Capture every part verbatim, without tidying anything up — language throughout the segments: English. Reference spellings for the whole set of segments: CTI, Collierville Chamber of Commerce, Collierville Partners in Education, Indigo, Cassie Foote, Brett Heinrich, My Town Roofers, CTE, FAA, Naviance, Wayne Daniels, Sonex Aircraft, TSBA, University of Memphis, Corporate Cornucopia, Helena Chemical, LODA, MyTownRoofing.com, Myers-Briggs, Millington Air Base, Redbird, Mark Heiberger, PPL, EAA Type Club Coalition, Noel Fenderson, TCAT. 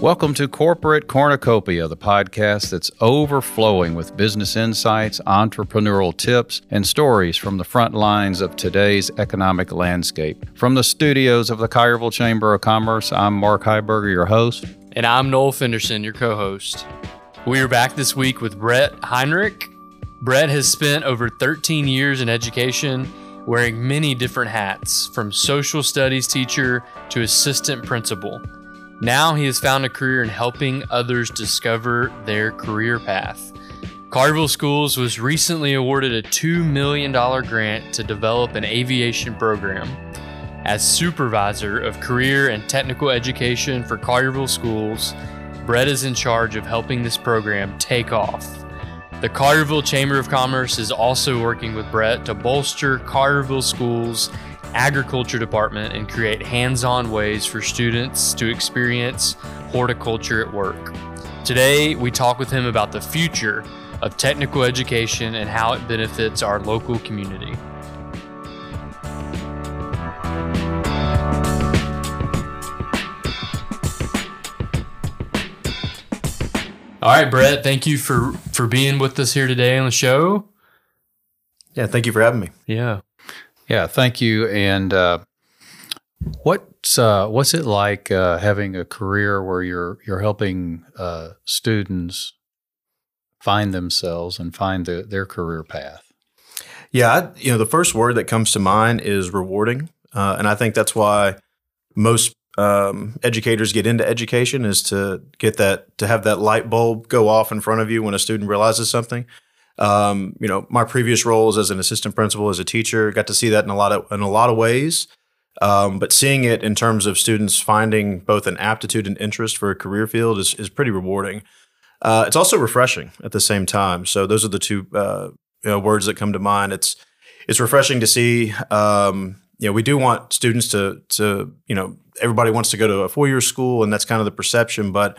Welcome to Corporate Cornucopia, the podcast that's overflowing with business insights, entrepreneurial tips, and stories from the front lines of today's economic landscape. From the studios of the Collierville Chamber of Commerce, I'm Mark Heiberger, your host. And I'm Noel Fenderson, your co-host. We are back this week with Brett Heinrich. Brett has spent over thirteen years in education, wearing many different hats, from social studies teacher to assistant principal. Now he has found a career in helping others discover their career path. Collierville Schools was recently awarded a two million dollars grant to develop an aviation program. As supervisor of career and technical education for Collierville Schools, Brett is in charge of helping this program take off. The Collierville Chamber of Commerce is also working with Brett to bolster Collierville Schools' agriculture department and create hands-on ways for students to experience horticulture at work. Today, we talk with him about the future of technical education and how it benefits our local community. All right, Brett, thank you for, for being with us here today on the show. Yeah, thank you for having me. Yeah. Yeah, thank you. And uh, what's uh, what's it like uh, having a career where you're you're helping uh, students find themselves and find the, their career path? Yeah, I, you know, the first word that comes to mind is rewarding, uh, and I think that's why most um, educators get into education, is to get that to have that light bulb go off in front of you when a student realizes something. Um, you know, my previous roles as an assistant principal, as a teacher, got to see that in a lot of in a lot of ways. Um, but seeing it in terms of students finding both an aptitude and interest for a career field is is pretty rewarding. Uh, it's also refreshing at the same time. So those are the two uh, you know, words that come to mind. It's it's refreshing to see. Um, you know, we do want students to to you know everybody wants to go to a four-year school, and that's kind of the perception, but.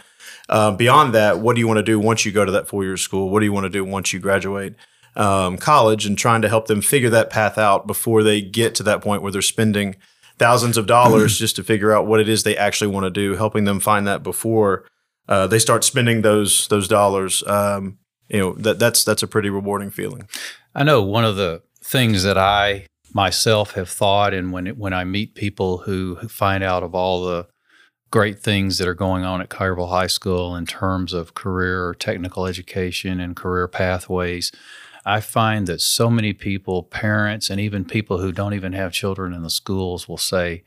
Uh, beyond that, what do you want to do once you go to that four-year school? What do you want to do once you graduate um, college? And trying to help them figure that path out before they get to that point where they're spending thousands of dollars just to figure out what it is they actually want to do, helping them find that before uh, they start spending those those dollars. Um, you know, that that's that's a pretty rewarding feeling. I know one of the things that I myself have thought, and when it, when I meet people who, who find out of all the great things that are going on at Collierville High School in terms of career, technical education, and career pathways, I find that so many people, parents, and even people who don't even have children in the schools will say,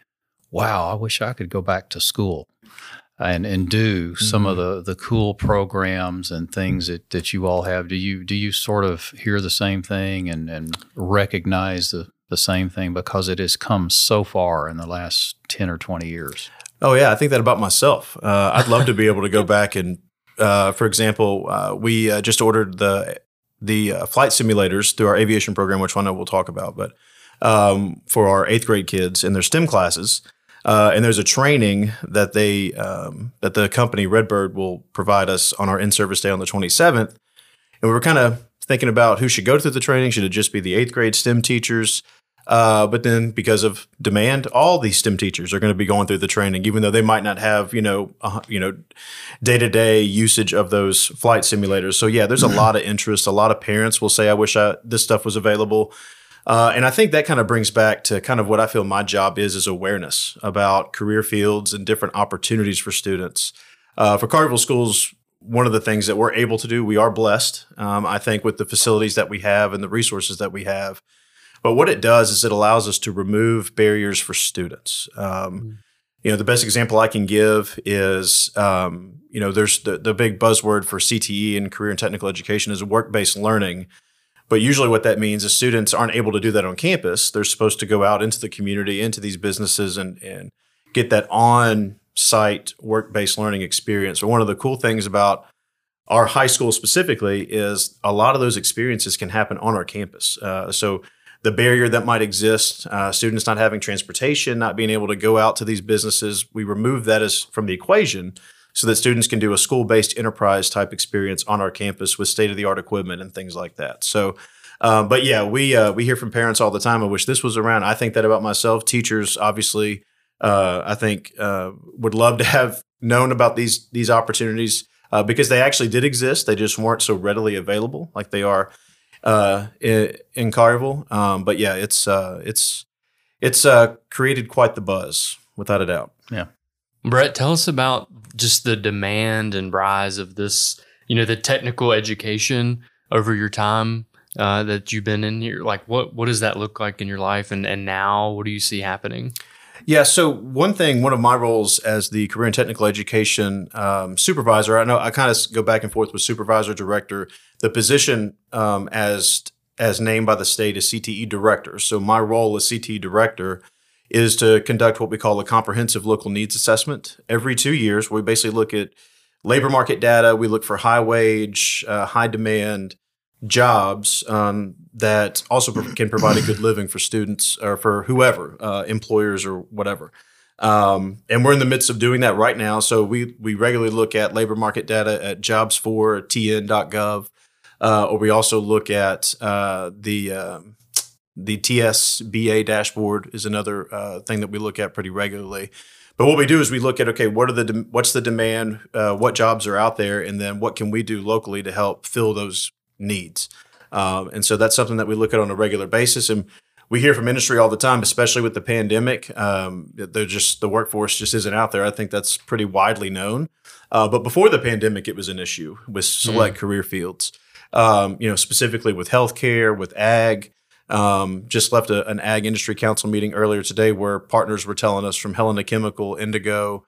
wow, I wish I could go back to school and, and do mm-hmm. some of the, the cool programs and things that, that you all have. Do you do you sort of hear the same thing and, and recognize the, the same thing, because it has come so far in the last ten or twenty years? Oh, yeah. I think that about myself. Uh, I'd love to be able to go back and, uh, for example, uh, we uh, just ordered the the uh, flight simulators through our aviation program, which I know we'll talk about, but um, for our eighth grade kids in their STEM classes. Uh, and there's a training that they um, that the company Redbird will provide us on our in-service day on the twenty-seventh. And we were kind of thinking about who should go through the training. Should it just be the eighth grade STEM teachers? Uh, but then because of demand, all these STEM teachers are going to be going through the training, even though they might not have, you know, uh, you know, day-to-day usage of those flight simulators. So, yeah, there's a mm-hmm. lot of interest. A lot of parents will say, I wish I, this stuff was available. Uh, and I think that kind of brings back to kind of what I feel my job is, is awareness about career fields and different opportunities for students. Uh, for Collierville Schools, one of the things that we're able to do, we are blessed, um, I think, with the facilities that we have and the resources that we have. But what it does is it allows us to remove barriers for students. Um, mm. You know, the best example I can give is, um, you know, there's the, the big buzzword for C T E in career and technical education is work-based learning. But usually what that means is students aren't able to do that on campus. They're supposed to go out into the community, into these businesses, and, and get that on-site work-based learning experience. So one of the cool things about our high school specifically is a lot of those experiences can happen on our campus. Uh, so the barrier that might exist, uh, students not having transportation, not being able to go out to these businesses, we remove that as from the equation so that students can do a school-based enterprise-type experience on our campus with state-of-the-art equipment and things like that. So, uh, but yeah, we uh, we hear from parents all the time, I wish this was around. I think that about myself. Teachers, obviously, uh, I think uh, would love to have known about these these opportunities uh, because they actually did exist. They just weren't so readily available like they are uh, in, in Collierville. Um, but yeah, it's uh, it's it's uh, created quite the buzz, without a doubt. Yeah, Brett, tell us about just the demand and rise of this, you know, the technical education over your time uh, that you've been in here. Like, what what does that look like in your life, and and now what do you see happening? Yeah, so one thing, one of my roles as the career and technical education um, supervisor, I know I kind of go back and forth with supervisor, director. The position um, as as named by the state is C T E director. So my role as C T E director is to conduct what we call a comprehensive local needs assessment. Every two years, we basically look at labor market data. We look for high wage, uh, high demand jobs um, that also can provide a good living for students or for whoever, uh, employers or whatever. Um, and we're in the midst of doing that right now. So we we regularly look at labor market data at jobs for T N dot gov, uh, or we also look at uh, the uh, the T S B A dashboard is another uh, thing that we look at pretty regularly. But what we do is we look at, okay, what are the de- what's the demand, uh, what jobs are out there, and then what can we do locally to help fill those needs. Um, and so that's something that we look at on a regular basis. And we hear from industry all the time, especially with the pandemic, um, they're just, the workforce just isn't out there. I think that's pretty widely known. Uh, but before the pandemic, it was an issue with select mm. career fields, um, you know, specifically with healthcare, with ag. Um, just left a, an ag industry council meeting earlier today where partners were telling us from Helena Chemical, Indigo,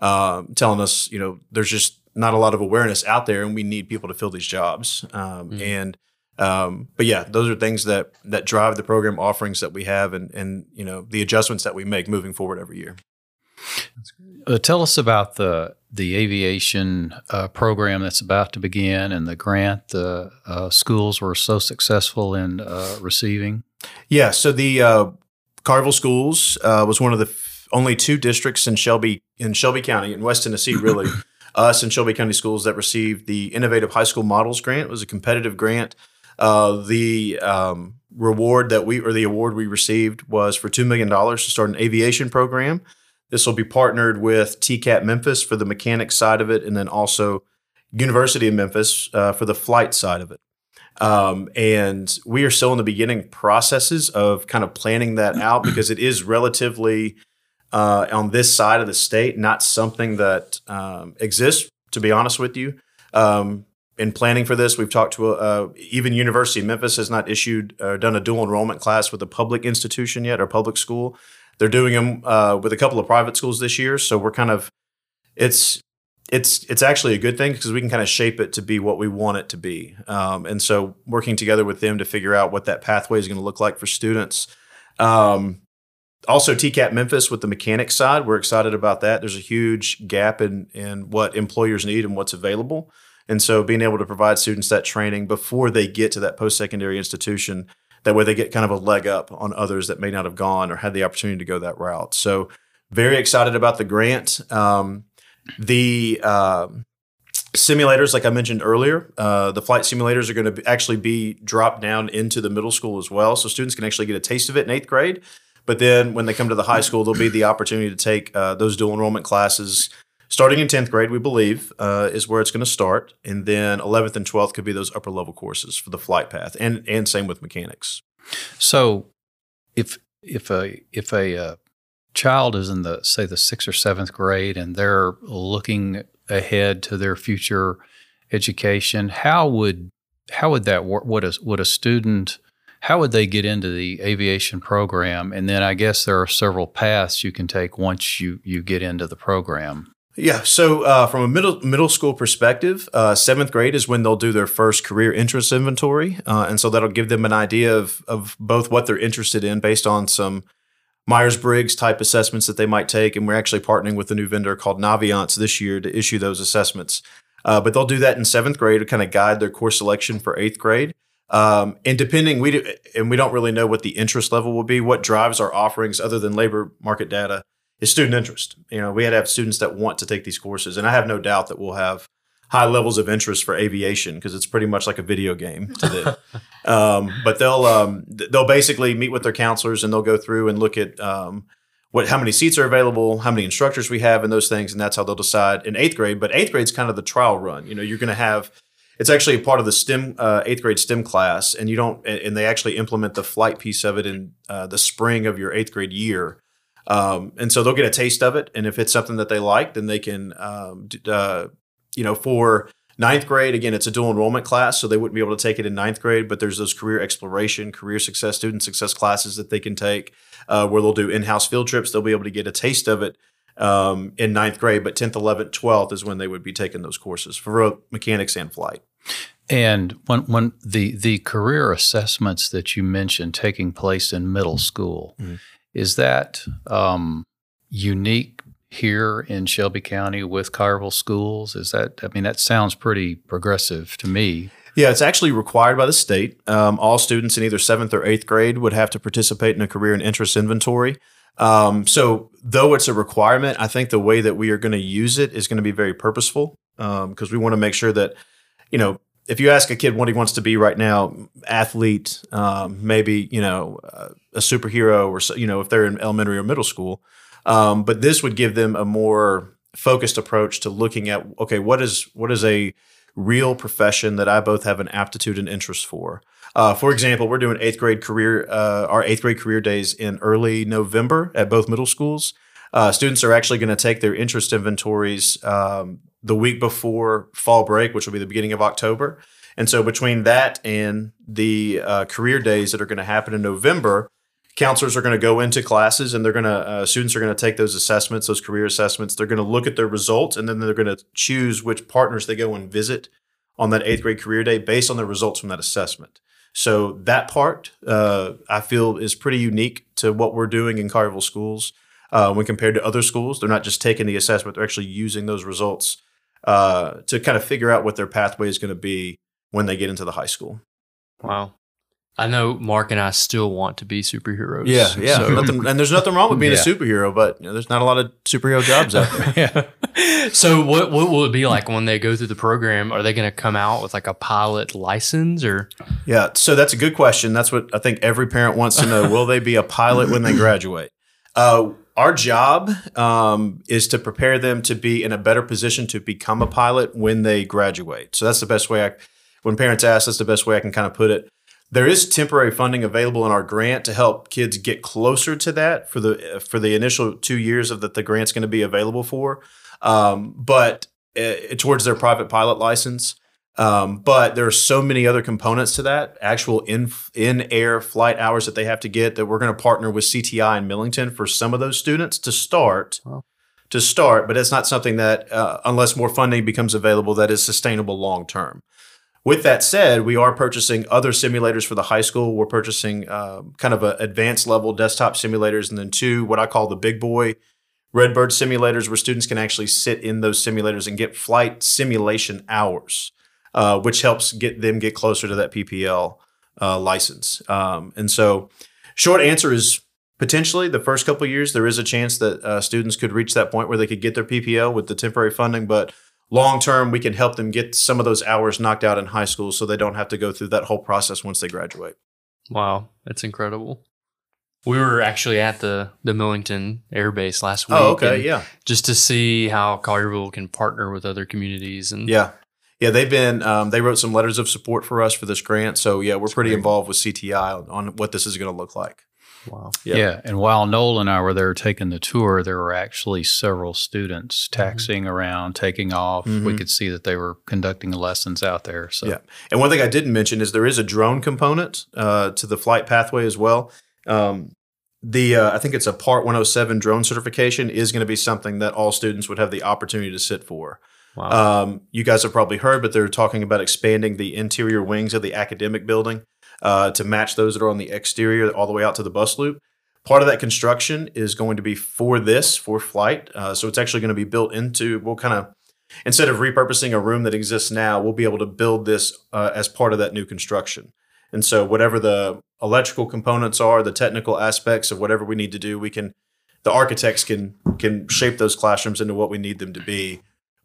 uh, telling us, you know, there's just not a lot of awareness out there, and we need people to fill these jobs. Um, mm. And, um, but yeah, those are things that, that drive the program offerings that we have, and, and, you know, the adjustments that we make moving forward every year. Uh, tell us about the, the aviation uh, program that's about to begin and the grant the uh, schools were so successful in uh, receiving. Yeah. So the, uh, Collierville schools, uh, was one of the f- only two districts in Shelby, in Shelby County in West Tennessee, really, us and Shelby County Schools, that received the Innovative High School Models Grant. It was a competitive grant. Uh, the um, reward that we, or the award we received was for two million dollars to start an aviation program. This will be partnered with T C A T Memphis for the mechanics side of it, and then also University of Memphis uh, for the flight side of it. Um, and we are still in the beginning processes of kind of planning that out because it is relatively Uh, on this side of the state, not something that um, exists, to be honest with you. Um, in planning for this, we've talked to, uh, even University of Memphis has not issued or done a dual enrollment class with a public institution yet or public school. They're doing them uh, with a couple of private schools this year. So we're kind of, it's it's it's actually a good thing because we can kind of shape it to be what we want it to be. Um, and so working together with them to figure out what that pathway is going to look like for students. Um Also, T C A T Memphis with the mechanics side, we're excited about that. There's a huge gap in, in what employers need and what's available. And so being able to provide students that training before they get to that post-secondary institution, that way they get kind of a leg up on others that may not have gone or had the opportunity to go that route. So very excited about the grant. Um, the uh, simulators, like I mentioned earlier, uh, the flight simulators are going to actually be dropped down into the middle school as well. So students can actually get a taste of it in eighth grade. But then when they come to the high school, there'll be the opportunity to take uh, those dual enrollment classes starting in tenth grade, we believe, uh, is where it's going to start. And then eleventh and twelfth could be those upper level courses for the flight path, and and same with mechanics. So if if a if a uh, child is in the, say, the sixth or seventh grade and they're looking ahead to their future education, how would how would that work? Would a, would a student How would they get into the aviation program? And then I guess there are several paths you can take once you, you get into the program. Yeah. So uh, from a middle middle school perspective, uh, seventh grade is when they'll do their first career interest inventory. Uh, and so that'll give them an idea of, of both what they're interested in based on some Myers-Briggs type assessments that they might take. And we're actually partnering with a new vendor called Naviance this year to issue those assessments. Uh, but they'll do that in seventh grade to kind of guide their course selection for eighth grade. Um, and depending, we do, and we don't really know what the interest level will be. What drives our offerings other than labor market data is student interest. You know, we had to have students that want to take these courses, and I have no doubt that we'll have high levels of interest for aviation because it's pretty much like a video game to them. um, but they'll, um, they'll basically meet with their counselors and they'll go through and look at, um, what, how many seats are available, how many instructors we have and those things. And that's how they'll decide in eighth grade. But eighth grade's kind of the trial run. You know, you're going to have, it's actually a part of the STEM, uh, eighth grade STEM class. And you don't, and they actually implement the flight piece of it in uh, the spring of your eighth grade year. Um, and so they'll get a taste of it. And if it's something that they like, then they can, um, uh, you know, for ninth grade, again, it's a dual enrollment class. So they wouldn't be able to take it in ninth grade, but there's those career exploration, career success, student success classes that they can take uh, where they'll do in-house field trips. They'll be able to get a taste of it um, in ninth grade, but tenth, eleventh, twelfth is when they would be taking those courses for road mechanics and flight. And when, when the, the career assessments that you mentioned taking place in middle school, mm-hmm. Is that um, unique here in Shelby County with Collierville schools? Is that, I mean, that sounds pretty progressive to me. Yeah, it's actually required by the state. Um, all students in either seventh or eighth grade would have to participate in a career and interest inventory. Um, so though it's a requirement, I think the way that we are going to use it is going to be very purposeful um, because we want to make sure that, you know, if you ask a kid what he wants to be right now, athlete, um, maybe, you know, uh, a superhero or, so, you know, if they're in elementary or middle school. Um, but this would give them a more focused approach to looking at, okay, what is what is a real profession that I both have an aptitude and interest for? Uh, for example, we're doing eighth grade career, uh, our eighth grade career days in early November at both middle schools. Uh, students are actually going to take their interest inventories um, the week before fall break, which will be the beginning of October. And so between that and the uh, career days that are going to happen in November, counselors are going to go into classes and they're going to, uh, students are going to take those assessments, those career assessments. They're going to look at their results and then they're going to choose which partners they go and visit on that eighth grade career day based on the results from that assessment. So that part uh, I feel is pretty unique to what we're doing in Collierville schools. Uh, when compared to other schools, they're not just taking the assessment, they're actually using those results uh, to kind of figure out what their pathway is going to be when they get into the high school. Wow. I know Mark and I still want to be superheroes. Yeah, yeah. So. Nothing, and there's nothing wrong with being yeah. a superhero, but you know, there's not a lot of superhero jobs out there. yeah. So what what will it be like when they go through the program? Are they going to come out with like a pilot license or? Yeah, so that's a good question. That's what I think every parent wants to know. Will they be a pilot when they graduate? Uh, our job um, is to prepare them to be in a better position to become a pilot when they graduate. So that's the best way I, when parents ask, that's the best way I can kind of put it. There is temporary funding available in our grant to help kids get closer to that for the for the initial two years of that the grant's going to be available for, um, but uh, towards their private pilot license. Um, but there are so many other components to that, actual in, in-air flight hours that they have to get that we're going to partner with C T I in Millington for some of those students to start, wow. to start. But it's not something that, uh, unless more funding becomes available, that is sustainable long-term. With that said, we are purchasing other simulators for the high school. We're purchasing uh, kind of an advanced level desktop simulators and then two, what I call the big boy Redbird simulators where students can actually sit in those simulators and get flight simulation hours. Uh, which helps get them get closer to that P P L uh, license. Um, and so short answer is potentially the first couple of years, there is a chance that uh, students could reach that point where they could get their P P L with the temporary funding. But long term, we can help them get some of those hours knocked out in high school so they don't have to go through that whole process once they graduate. Wow, that's incredible. We were actually at the, the Millington Air Base last week. Oh, okay, yeah. Just to see how Collierville can partner with other communities. and Yeah. Yeah, they've been, um, they wrote some letters of support for us for this grant. So, yeah, we're pretty involved with C T I on, on what this is going to look like. Wow. Yeah. yeah. And while Noel and I were there taking the tour, there were actually several students taxiing mm-hmm. around, taking off. Mm-hmm. We could see that they were conducting lessons out there. So, yeah. And one thing I didn't mention is there is a drone component uh, to the flight pathway as well. Um, the uh, I think it's a Part one oh seven drone certification is going to be something that all students would have the opportunity to sit for. Wow. Um, you guys have probably heard, but they're talking about expanding the interior wings of the academic building uh, to match those that are on the exterior all the way out to the bus loop. Part of that construction is going to be for this, for flight. Uh, so it's actually going to be built into, we'll kind of, instead of repurposing a room that exists now, we'll be able to build this uh, as part of that new construction. And so whatever the electrical components are, the technical aspects of whatever we need to do, we can, the architects can can shape those classrooms into what we need them to be.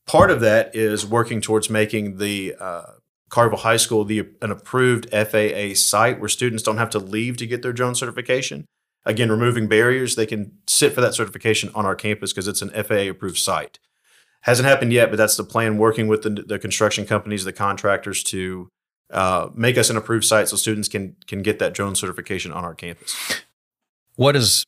Part of that is working towards making the uh, Collierville High School the an approved F A A site where students don't have to leave to get their drone certification. Again, removing barriers, they can sit for that certification on our campus because it's an F A A-approved site. Hasn't happened yet, but that's the plan, working with the, the construction companies, the contractors to uh, make us an approved site so students can can get that drone certification on our campus. What is,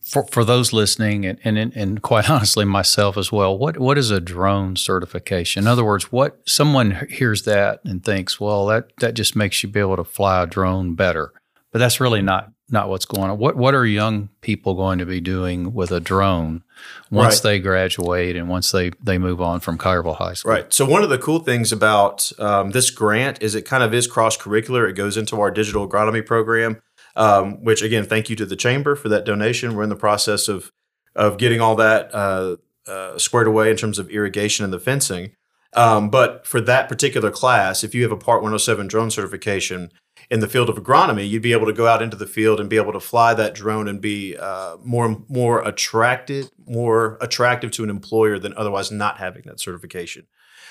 for, for those listening, and, and and quite honestly myself as well, what what is a drone certification? In other words, what someone hears that and thinks, well, that, that just makes you be able to fly a drone better. But that's really not not what's going on. What what are young people going to be doing with a drone once right. they graduate and once they, they move on from Collierville High School? Right. So one of the cool things about um, this grant is it kind of is cross-curricular. It goes into our digital agronomy program, um, which, again, thank you to the Chamber for that donation. We're in the process of, of getting all that uh, uh, squared away in terms of irrigation and the fencing. Um, but for that particular class, if you have a Part one oh seven drone certification in the field of agronomy, you'd be able to go out into the field and be able to fly that drone and be uh, more more attracted, more attractive to an employer than otherwise not having that certification.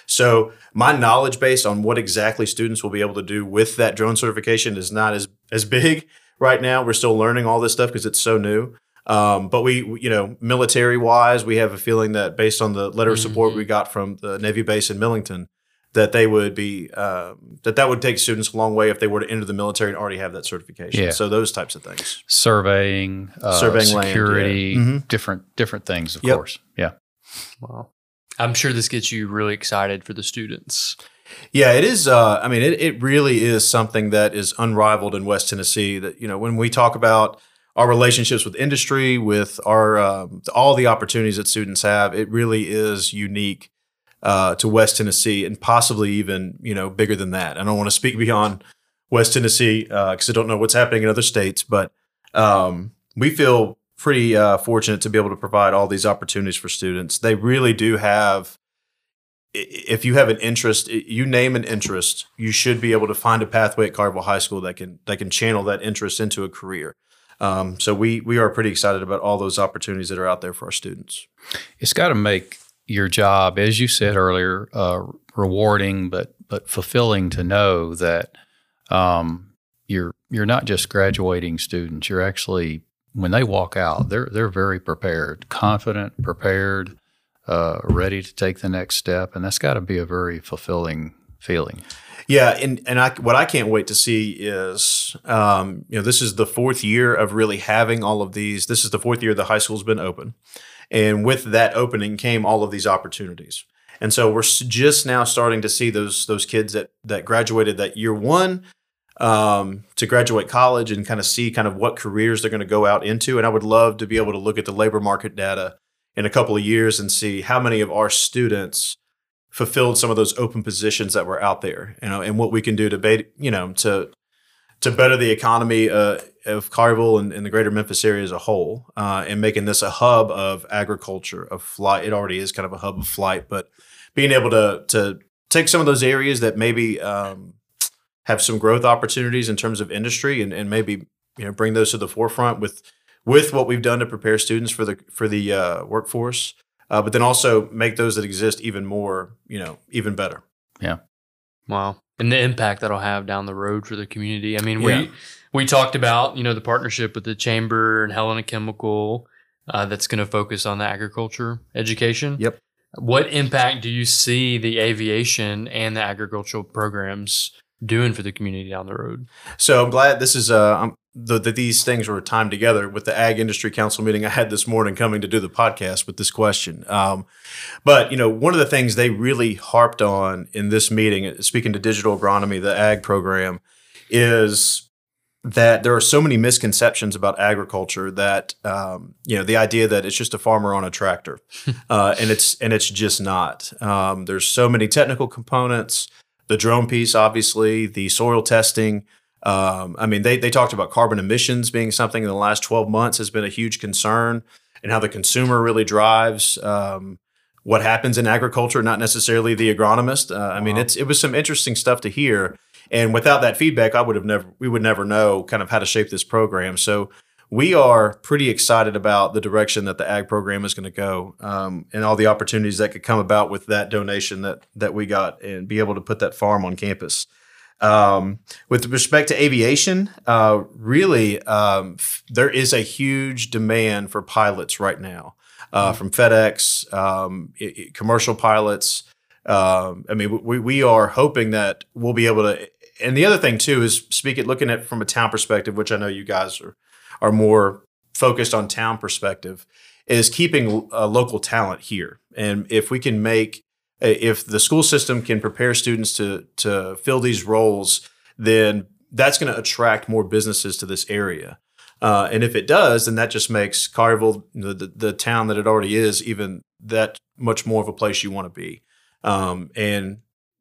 So my knowledge base on what exactly students will be able to do with that drone certification is not as as big right now. We're still learning all this stuff because it's so new. Um, but we, you know, military wise, we have a feeling that based on the letter of support mm-hmm. we got from the Navy base in Millington, that they would be uh, that that would take students a long way if they were to enter the military and already have that certification. Yeah. So those types of things, surveying, uh, surveying, security, land, yeah. mm-hmm. different different things, of yep. course. Yeah. Wow. I'm sure this gets you really excited for the students. Yeah, it is. Uh, I mean, it it really is something that is unrivaled in West Tennessee. That, you know, when we talk about our relationships with industry, with our um, all the opportunities that students have, it really is unique Uh, to West Tennessee, and possibly even, you know, bigger than that. I don't want to speak beyond West Tennessee because uh, I don't know what's happening in other states, but um, we feel pretty uh, fortunate to be able to provide all these opportunities for students. They really do have, if you have an interest, you name an interest, you should be able to find a pathway at Collierville High School that can that can channel that interest into a career. Um, so we we are pretty excited about all those opportunities that are out there for our students. It's got to make your job, as you said earlier, uh, rewarding but but fulfilling to know that um, you're you're not just graduating students. You're actually, when they walk out, they're they're very prepared, confident, prepared, uh, ready to take the next step, and that's got to be a very fulfilling feeling. Yeah, and and I, what I can't wait to see is, um, you know, this is the fourth year of really having all of these. This is the fourth year the high school's been open. And with that opening came all of these opportunities. And so we're just now starting to see those those kids that that graduated that year one um, to graduate college and kind of see kind of what careers they're going to go out into. And I would love to be able to look at the labor market data in a couple of years and see how many of our students fulfilled some of those open positions that were out there, you know, and what we can do to, you know, to to better the economy uh, of Collierville and, and the greater Memphis area as a whole, uh, and making this a hub of agriculture, of flight. It already is kind of a hub of flight, but being able to to take some of those areas that maybe um, have some growth opportunities in terms of industry and, and maybe, you know, bring those to the forefront with with what we've done to prepare students for the for the uh, workforce, uh, but then also make those that exist even more, you know, even better. Yeah. Wow. And the impact that'll have down the road for the community. I mean, yeah. we we talked about, you know, the partnership with the Chamber and Helena Chemical uh, that's going to focus on the agriculture education. Yep. What impact do you see the aviation and the agricultural programs doing for the community down the road? So I'm glad this is uh that the, these things were timed together with the Ag Industry Council meeting I had this morning coming to do the podcast with this question. Um, but you know, one of the things they really harped on in this meeting, speaking to digital agronomy, the ag program, is that there are so many misconceptions about agriculture that um, you know, the idea that it's just a farmer on a tractor, uh, and it's and it's just not. Um, there's so many technical components. The drone piece, obviously, the soil testing. Um, I mean, they they talked about carbon emissions being something in the last twelve months has been a huge concern, and how the consumer really drives um, what happens in agriculture, not necessarily the agronomist. Uh, I wow. mean, it's it was some interesting stuff to hear, and without that feedback, I would have never we would never know kind of how to shape this program. So we are pretty excited about the direction that the ag program is going to go, um, and all the opportunities that could come about with that donation that that we got and be able to put that farm on campus. Um, with respect to aviation, uh, really, um, there is a huge demand for pilots right now, uh, from FedEx, um, it, it, commercial pilots. Um, I mean, we, we are hoping that we'll be able to. And the other thing, too, is speaking, looking at from a town perspective, which I know you guys are, are more focused on town perspective, is keeping uh, local talent here. And if we can make, if the school system can prepare students to, to fill these roles, then that's going to attract more businesses to this area. Uh, and if it does, then that just makes Collierville, the, the, the town that it already is, even that much more of a place you want to be. Um, and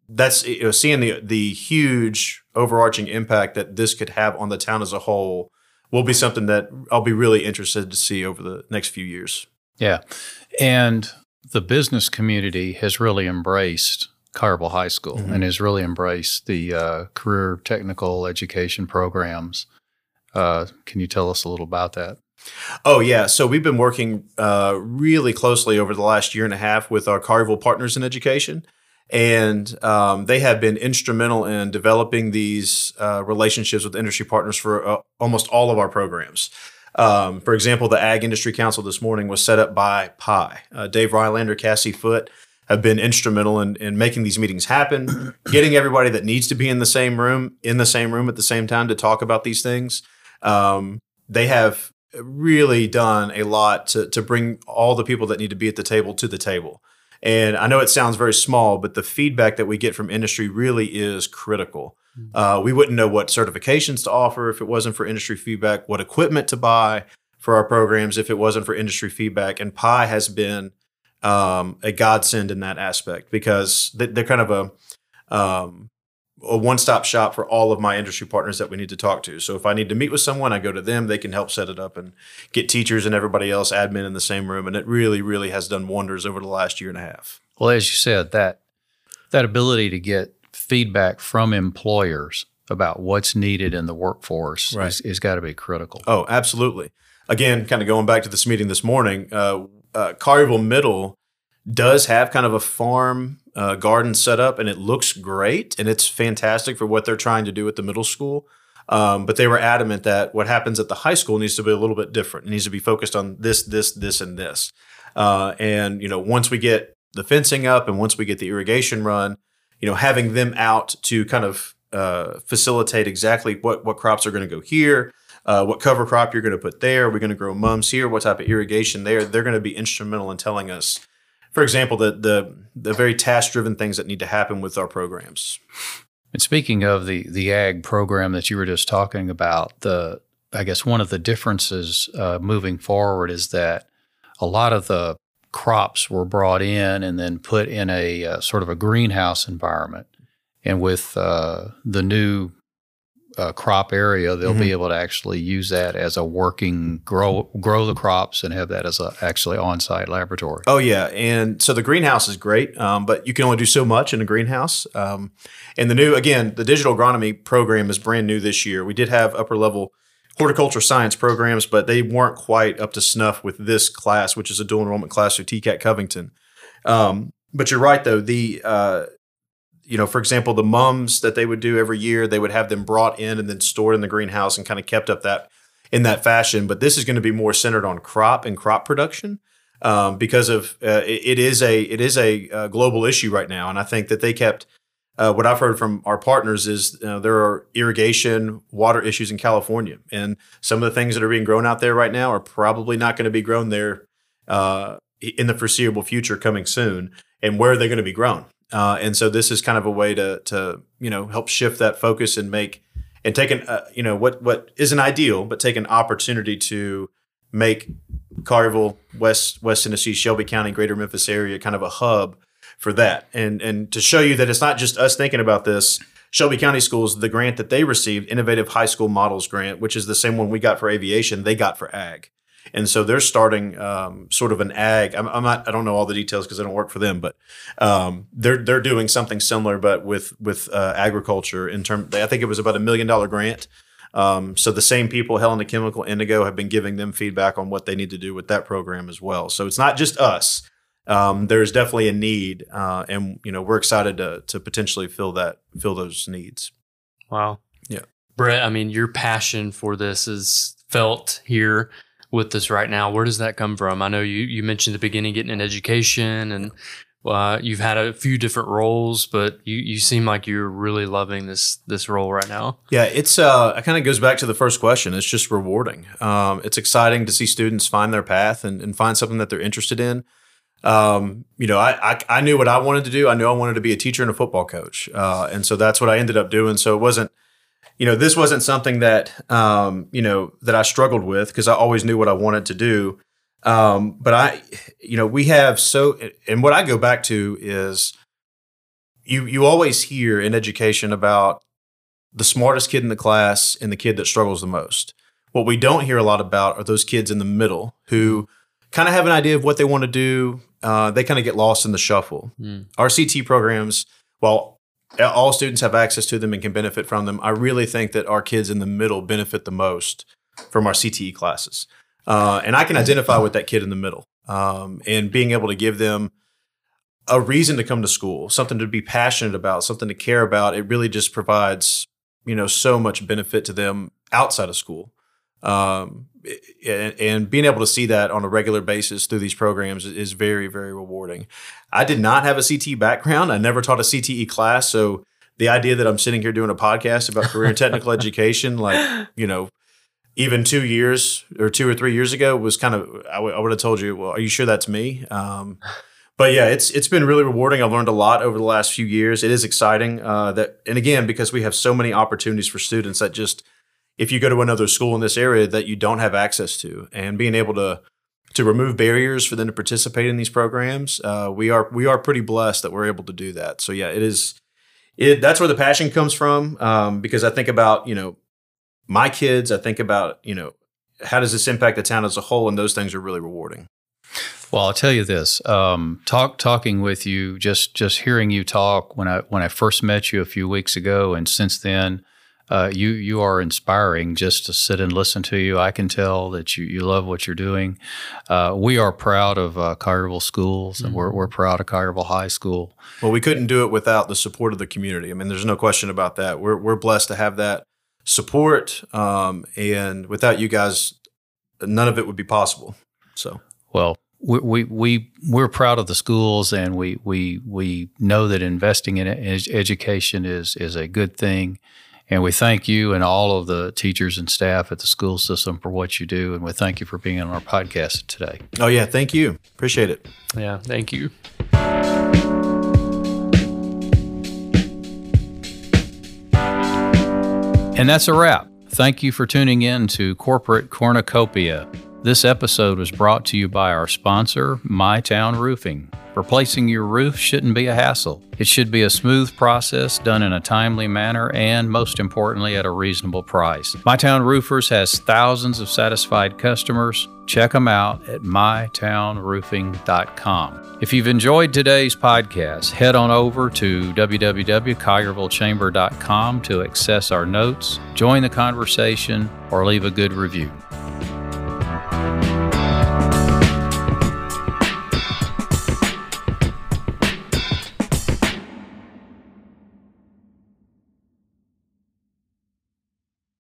that's, you know, seeing the the huge overarching impact that this could have on the town as a whole will be something that I'll be really interested to see over the next few years. Yeah. And the business community has really embraced Collierville High School, mm-hmm. and has really embraced the uh, career technical education programs. Uh, can you tell us a little about that? Oh, yeah. So we've been working uh, really closely over the last year and a half with our Collierville Partners in Education. And um, they have been instrumental in developing these uh, relationships with industry partners for uh, almost all of our programs. Um, for example, the Ag Industry Council this morning was set up by P I. Uh, Dave Rylander, Cassie Foote have been instrumental in, in making these meetings happen, getting everybody that needs to be in the same room, in the same room at the same time to talk about these things. Um, they have really done a lot to, to bring all the people that need to be at the table to the table. And I know it sounds very small, but the feedback that we get from industry really is critical. Uh, we wouldn't know what certifications to offer if it wasn't for industry feedback, what equipment to buy for our programs if it wasn't for industry feedback. And P I has been um, a godsend in that aspect, because they're kind of a, um, a one-stop shop for all of my industry partners that we need to talk to. So if I need to meet with someone, I go to them. They can help set it up and get teachers and everybody else, admin, in the same room. And it really, really has done wonders over the last year and a half. Well, as you said, that that ability to get feedback from employers about what's needed in the workforce right. is, is got to be critical. Oh, absolutely. Again, kind of going back to this meeting this morning, uh, uh, Collierville Middle does have kind of a farm uh, garden set up, and it looks great, and it's fantastic for what they're trying to do at the middle school. Um, but they were adamant that what happens at the high school needs to be a little bit different. It needs to be focused on this, this, this, and this. Uh, and, you know, once we get the fencing up and once we get the irrigation run, you know, having them out to kind of uh, facilitate exactly what, what crops are going to go here, uh, what cover crop you're going to put there, we're going to grow mums here, what type of irrigation there, they're going to be instrumental in telling us, for example, the the, the very task-driven things that need to happen with our programs. And speaking of the the ag program that you were just talking about, the I guess one of the differences uh, moving forward is that a lot of the crops were brought in and then put in a uh, sort of a greenhouse environment. And with uh, the new uh, crop area, they'll mm-hmm. be able to actually use that as a working grow, grow the crops and have that as a actually on-site laboratory. Oh, yeah. And so the greenhouse is great, um, but you can only do so much in a greenhouse. Um, and the new, again, the digital agronomy program is brand new this year. We did have upper-level horticulture science programs, but they weren't quite up to snuff with this class, which is a dual enrollment class through T C A T Covington. Um, but you're right, though. The uh, you know, for example, the mums that they would do every year, they would have them brought in and then stored in the greenhouse and kind of kept up that in that fashion. But this is going to be more centered on crop and crop production um, because of uh, it, it is a it is a uh, global issue right now, and I think that they kept. Uh, what I've heard from our partners is uh, there are irrigation, water issues in California. And some of the things that are being grown out there right now are probably not going to be grown there uh, in the foreseeable future coming soon. And where are they going to be grown? Uh, and so this is kind of a way to, to you know, help shift that focus and make and take an, uh, you know, what what isn't ideal, but take an opportunity to make Collierville, West, West Tennessee, Shelby County, Greater Memphis area kind of a hub for that. And and to show you that it's not just us thinking about this, Shelby County Schools, the grant that they received, Innovative High School Models Grant, which is the same one we got for aviation, they got for ag. And so they're starting um, sort of an ag. I'm, I'm not, I don't know all the details because I don't work for them, but um, they're they're doing something similar, but with with uh, agriculture in terms. I think it was about a million dollar grant. Um, so the same people, Helena Chemical, Indigo, have been giving them feedback on what they need to do with that program as well. So it's not just us. Um, there's definitely a need, uh, and you know we're excited to to potentially fill that fill those needs. Wow. Yeah. Brett, I mean, your passion for this is felt here with us right now. Where does that come from? I know you, you mentioned at the beginning getting an education, and uh, you've had a few different roles, but you, you seem like you're really loving this this role right now. Yeah, it's uh, it kind of goes back to the first question. It's just rewarding. Um, it's exciting to see students find their path and, and find something that they're interested in. Um, you know, I, I I knew what I wanted to do. I knew I wanted to be a teacher and a football coach, uh, and so that's what I ended up doing. So it wasn't, you know, this wasn't something that um, you know that I struggled with, because I always knew what I wanted to do. Um, but I, you know, we have so, and what I go back to is, you you always hear in education about the smartest kid in the class and the kid that struggles the most. What we don't hear a lot about are those kids in the middle who kind of have an idea of what they want to do. Uh, they kind of get lost in the shuffle. Mm. Our C T programs, while all students have access to them and can benefit from them, I really think that our kids in the middle benefit the most from our C T E classes. Uh, and I can identify with that kid in the middle, um, and being able to give them a reason to come to school, something to be passionate about, something to care about. It really just provides, you know, so much benefit to them outside of school. Um, and, and being able to see that on a regular basis through these programs is very, very rewarding. I did not have a C T E background. I never taught a C T E class. So the idea that I'm sitting here doing a podcast about career and technical education, like, you know, even two years or two or three years ago was kind of, I, w- I would have told you, well, are you sure that's me? Um, but yeah, it's, it's been really rewarding. I've learned a lot over the last few years. It is exciting, uh, that, and again, because we have so many opportunities for students that just, if you go to another school in this area that you don't have access to, and being able to to remove barriers for them to participate in these programs, uh, we are we are pretty blessed that we're able to do that. So yeah, it is it that's where the passion comes from, um, because I think about, you know, my kids, I think about, you know, how does this impact the town as a whole, and those things are really rewarding. Well, I'll tell you this, um, talk talking with you, just just hearing you talk when I when I first met you a few weeks ago, and since then. Uh, you you are inspiring just to sit and listen to you. I can tell that you, you love what you're doing. Uh, we are proud of uh, Collierville Schools, and mm-hmm. we're we're proud of Collierville High School. Well, we couldn't do it without the support of the community. I mean, there's no question about that. We're we're blessed to have that support, um, and without you guys, none of it would be possible. So well. We, we we we're proud of the schools, and we we we know that investing in ed- education is is a good thing. And we thank you and all of the teachers and staff at the school system for what you do. And we thank you for being on our podcast today. Oh, yeah. Thank you. Appreciate it. Yeah. Thank you. And that's a wrap. Thank you for tuning in to Corporate Cornucopia. This episode was brought to you by our sponsor, My Town Roofing. Replacing your roof shouldn't be a hassle. It should be a smooth process done in a timely manner and, most importantly, at a reasonable price. My Town Roofers has thousands of satisfied customers. Check them out at my town roofing dot com. If you've enjoyed today's podcast, head on over to w w w dot collierville chamber dot com to access our notes, join the conversation, or leave a good review.